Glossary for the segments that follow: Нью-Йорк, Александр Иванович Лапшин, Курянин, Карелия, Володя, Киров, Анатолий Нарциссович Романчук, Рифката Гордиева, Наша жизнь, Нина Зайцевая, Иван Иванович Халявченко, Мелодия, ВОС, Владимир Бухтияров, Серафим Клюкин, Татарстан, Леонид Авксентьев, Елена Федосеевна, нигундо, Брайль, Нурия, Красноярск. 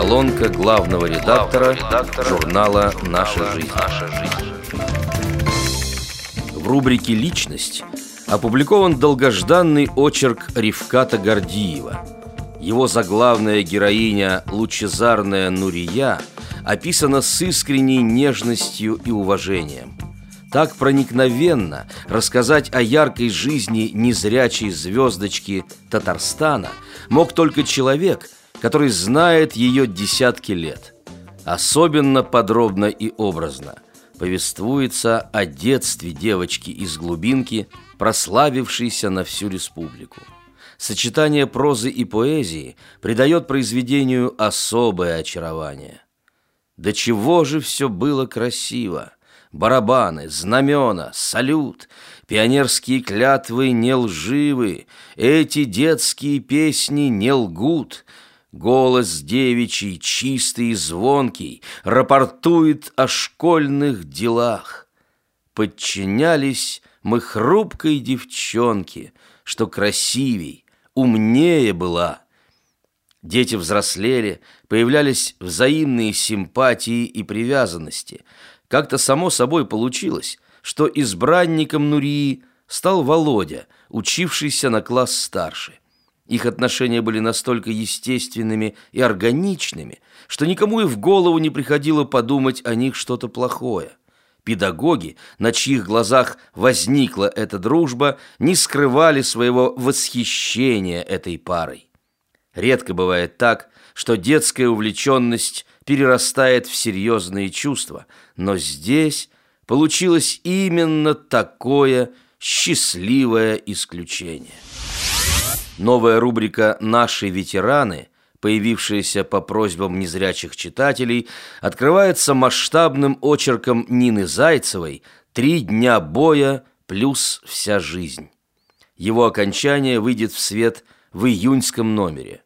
Колонка главного редактора журнала «Наша жизнь». В рубрике «Личность» опубликован долгожданный очерк Рифката Гордиева. Его заглавная героиня, лучезарная Нурия, описана с искренней нежностью и уважением. Так проникновенно рассказать о яркой жизни незрячей звездочки Татарстана мог только человек, который знает ее десятки лет. Особенно подробно и образно повествуется о детстве девочки из глубинки, прославившейся на всю республику. Сочетание прозы и поэзии придает произведению особое очарование. До чего же все было красиво! Барабаны, знамена, салют, пионерские клятвы не лживы, эти детские песни не лгут. Голос девичий, чистый и звонкий, рапортует о школьных делах. Подчинялись мы хрупкой девчонке, что красивей, умнее была. Дети взрослели, появлялись взаимные симпатии и привязанности. Как-то само собой получилось, что избранником Нурии стал Володя, учившийся на класс старше. Их отношения были настолько естественными и органичными, что никому и в голову не приходило подумать о них что-то плохое. Педагоги, на чьих глазах возникла эта дружба, не скрывали своего восхищения этой парой. Редко бывает так, что детская увлеченность перерастает в серьезные чувства, но здесь получилось именно такое счастливое исключение. Новая рубрика «Наши ветераны», появившаяся по просьбам незрячих читателей, открывается масштабным очерком Нины Зайцевой «Три дня боя плюс вся жизнь». Его окончание выйдет в свет в июньском номере.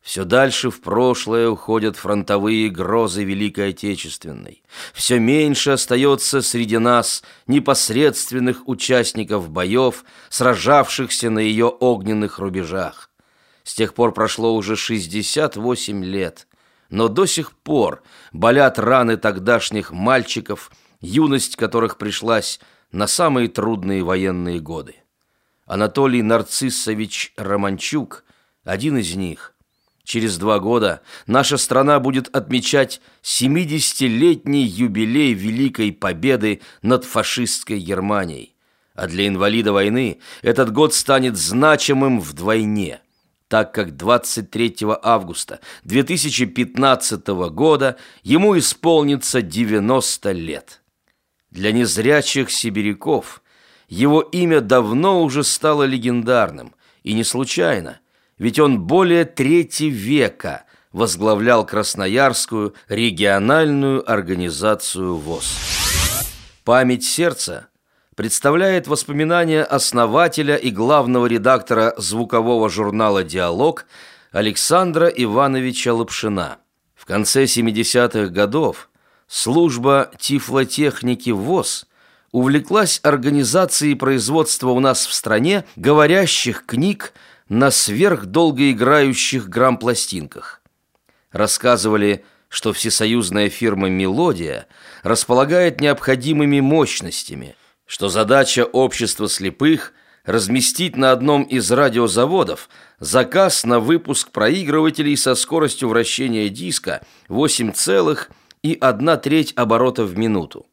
Все дальше в прошлое уходят фронтовые грозы Великой Отечественной. Все меньше остается среди нас непосредственных участников боев, сражавшихся на ее огненных рубежах. С тех пор прошло уже 68 лет, но до сих пор болят раны тогдашних мальчиков, юность которых пришлась на самые трудные военные годы. Анатолий Нарциссович Романчук – один из них. Через 2 года наша страна будет отмечать 70-летний юбилей Великой Победы над фашистской Германией. А для инвалида войны этот год станет значимым вдвойне, так как 23 августа 2015 года ему исполнится 90 лет. Для незрячих сибиряков его имя давно уже стало легендарным, и не случайно. Ведь он более 3 века возглавлял Красноярскую региональную организацию ВОС. «Память сердца» представляет воспоминания основателя и главного редактора звукового журнала «Диалог» Александра Ивановича Лапшина. В конце 70-х годов служба тифлотехники ВОС увлеклась организацией производства у нас в стране говорящих книг на сверхдолгоиграющих грампластинках. Рассказывали, что всесоюзная фирма «Мелодия» располагает необходимыми мощностями, что задача общества слепых – разместить на одном из радиозаводов заказ на выпуск проигрывателей со скоростью вращения диска 8,1 оборота в минуту.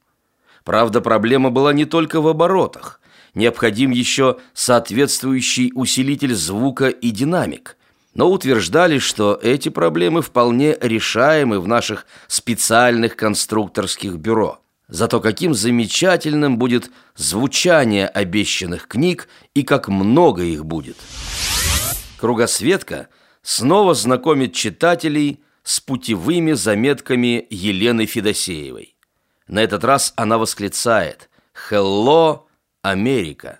Правда, проблема была не только в оборотах. Необходим еще соответствующий усилитель звука и динамик. Но утверждали, что эти проблемы вполне решаемы в наших специальных конструкторских бюро. Зато каким замечательным будет звучание обещанных книг и как много их будет. «Кругосветка» снова знакомит читателей с путевыми заметками Елены Федосеевой. На этот раз она восклицает: «Hello, Америка!»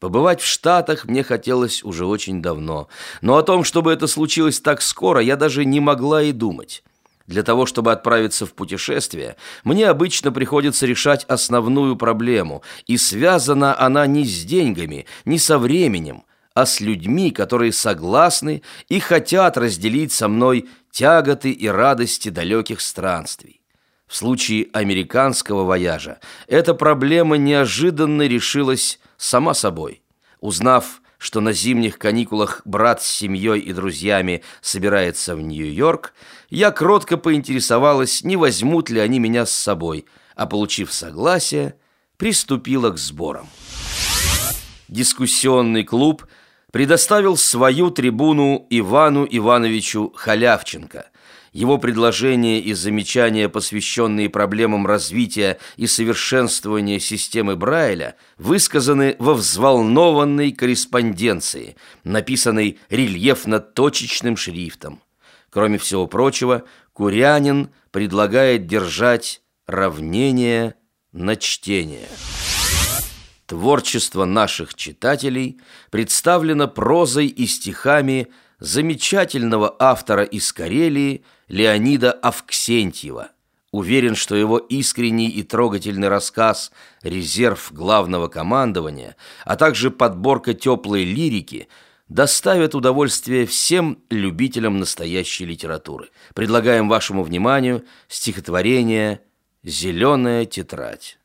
Побывать в Штатах мне хотелось уже очень давно, но о том, чтобы это случилось так скоро, я даже не могла и думать. Для того, чтобы отправиться в путешествие, мне обычно приходится решать основную проблему, и связана она не с деньгами, не со временем, а с людьми, которые согласны и хотят разделить со мной тяготы и радости далеких странствий. В случае американского вояжа эта проблема неожиданно решилась сама собой. Узнав, что на зимних каникулах брат с семьей и друзьями собирается в Нью-Йорк, я кротко поинтересовалась, не возьмут ли они меня с собой, а, получив согласие, приступила к сборам. Дискуссионный клуб предоставил свою трибуну Ивану Ивановичу Халявченко. Его предложения и замечания, посвященные проблемам развития и совершенствования системы Брайля, высказаны во взволнованной корреспонденции, написанной рельефно-точечным шрифтом. Кроме всего прочего, Курянин предлагает держать равнение на чтение. Творчество наших читателей представлено прозой и стихами замечательного автора из Карелии Леонида Авксентьева. Уверен, что его искренний и трогательный рассказ «Резерв главного командования», а также подборка теплой лирики доставят удовольствие всем любителям настоящей литературы. Предлагаем вашему вниманию стихотворение «Зеленая тетрадь».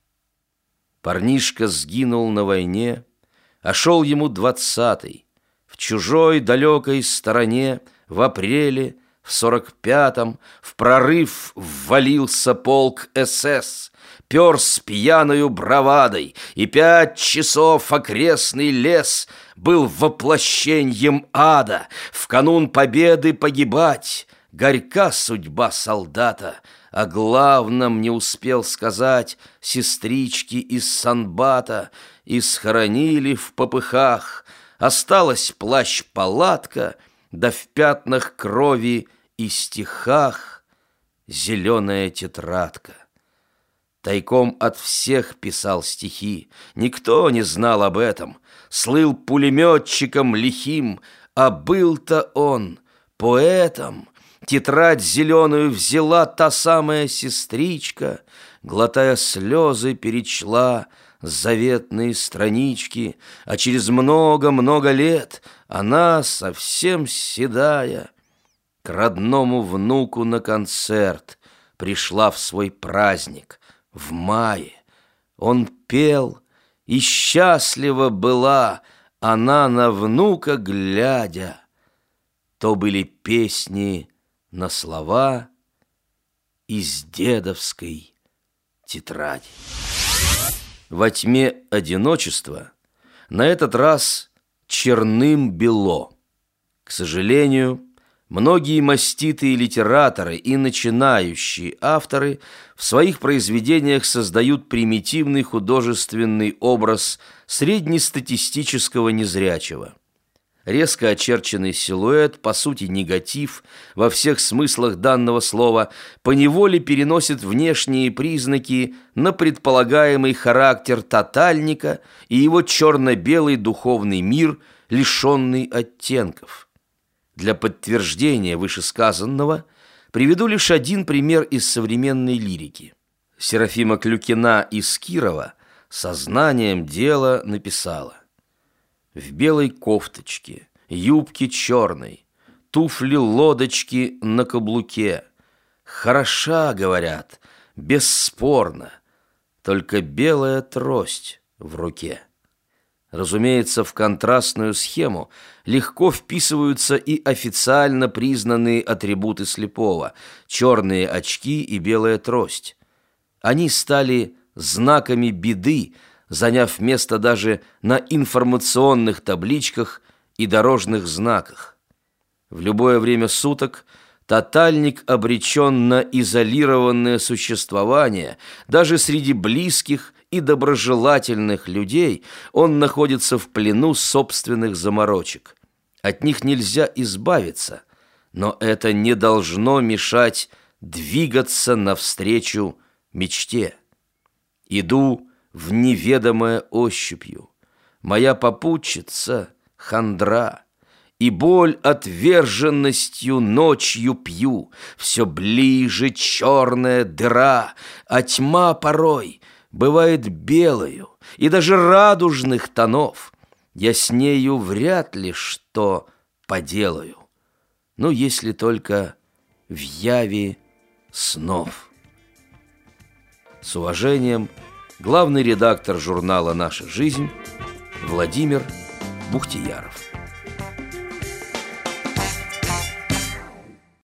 Парнишка сгинул на войне, а шел ему 20-й. В чужой далекой стороне в апреле, в 45-м, в прорыв ввалился полк СС, пер с пьяною бравадой, и 5 часов окрестный лес был воплощением ада. В канун победы погибать, горька судьба солдата. О главном не успел сказать сестрички из Санбата, и схоронили в попыхах. Осталась плащ-палатка, да в пятнах крови и стихах зеленая тетрадка. Тайком от всех писал стихи, никто не знал об этом, слыл пулеметчиком лихим, а был-то он поэтом. Тетрадь зеленую взяла та самая сестричка, глотая слезы, перечла заветные странички, а через много-много лет она, совсем седая, к родному внуку на концерт пришла в свой праздник в мае. Он пел, и счастлива была она, на внука глядя. То были песни на слова из дедовской тетради. Во тьме одиночества на этот раз черным бело. К сожалению, многие маститые литераторы и начинающие авторы в своих произведениях создают примитивный художественный образ среднестатистического незрячего. Резко очерченный силуэт, по сути негатив во всех смыслах данного слова, поневоле переносит внешние признаки на предполагаемый характер тотальника и его черно-белый духовный мир, лишенный оттенков. Для подтверждения вышесказанного приведу лишь один пример из современной лирики. Серафима Клюкина из Кирова сознанием дела написала: в белой кофточке, юбке черной, туфли-лодочки на каблуке. Хороша, говорят, бесспорно, только белая трость в руке. Разумеется, в контрастную схему легко вписываются и официально признанные атрибуты слепого – черные очки и белая трость. Они стали знаками беды, заняв место даже на информационных табличках и дорожных знаках. В любое время суток тотальник обречен на изолированное существование. Даже среди близких и доброжелательных людей он находится в плену собственных заморочек. От них нельзя избавиться, но это не должно мешать двигаться навстречу мечте. Иду в неведомое ощупью. Моя попутчица — хандра, и боль отверженностью ночью пью. Все ближе черная дыра, а тьма порой бывает белою и даже радужных тонов. Я с нею вряд ли что поделаю. Ну, если только в яви снов. С уважением, главный редактор журнала «Наша жизнь» Владимир Бухтияров.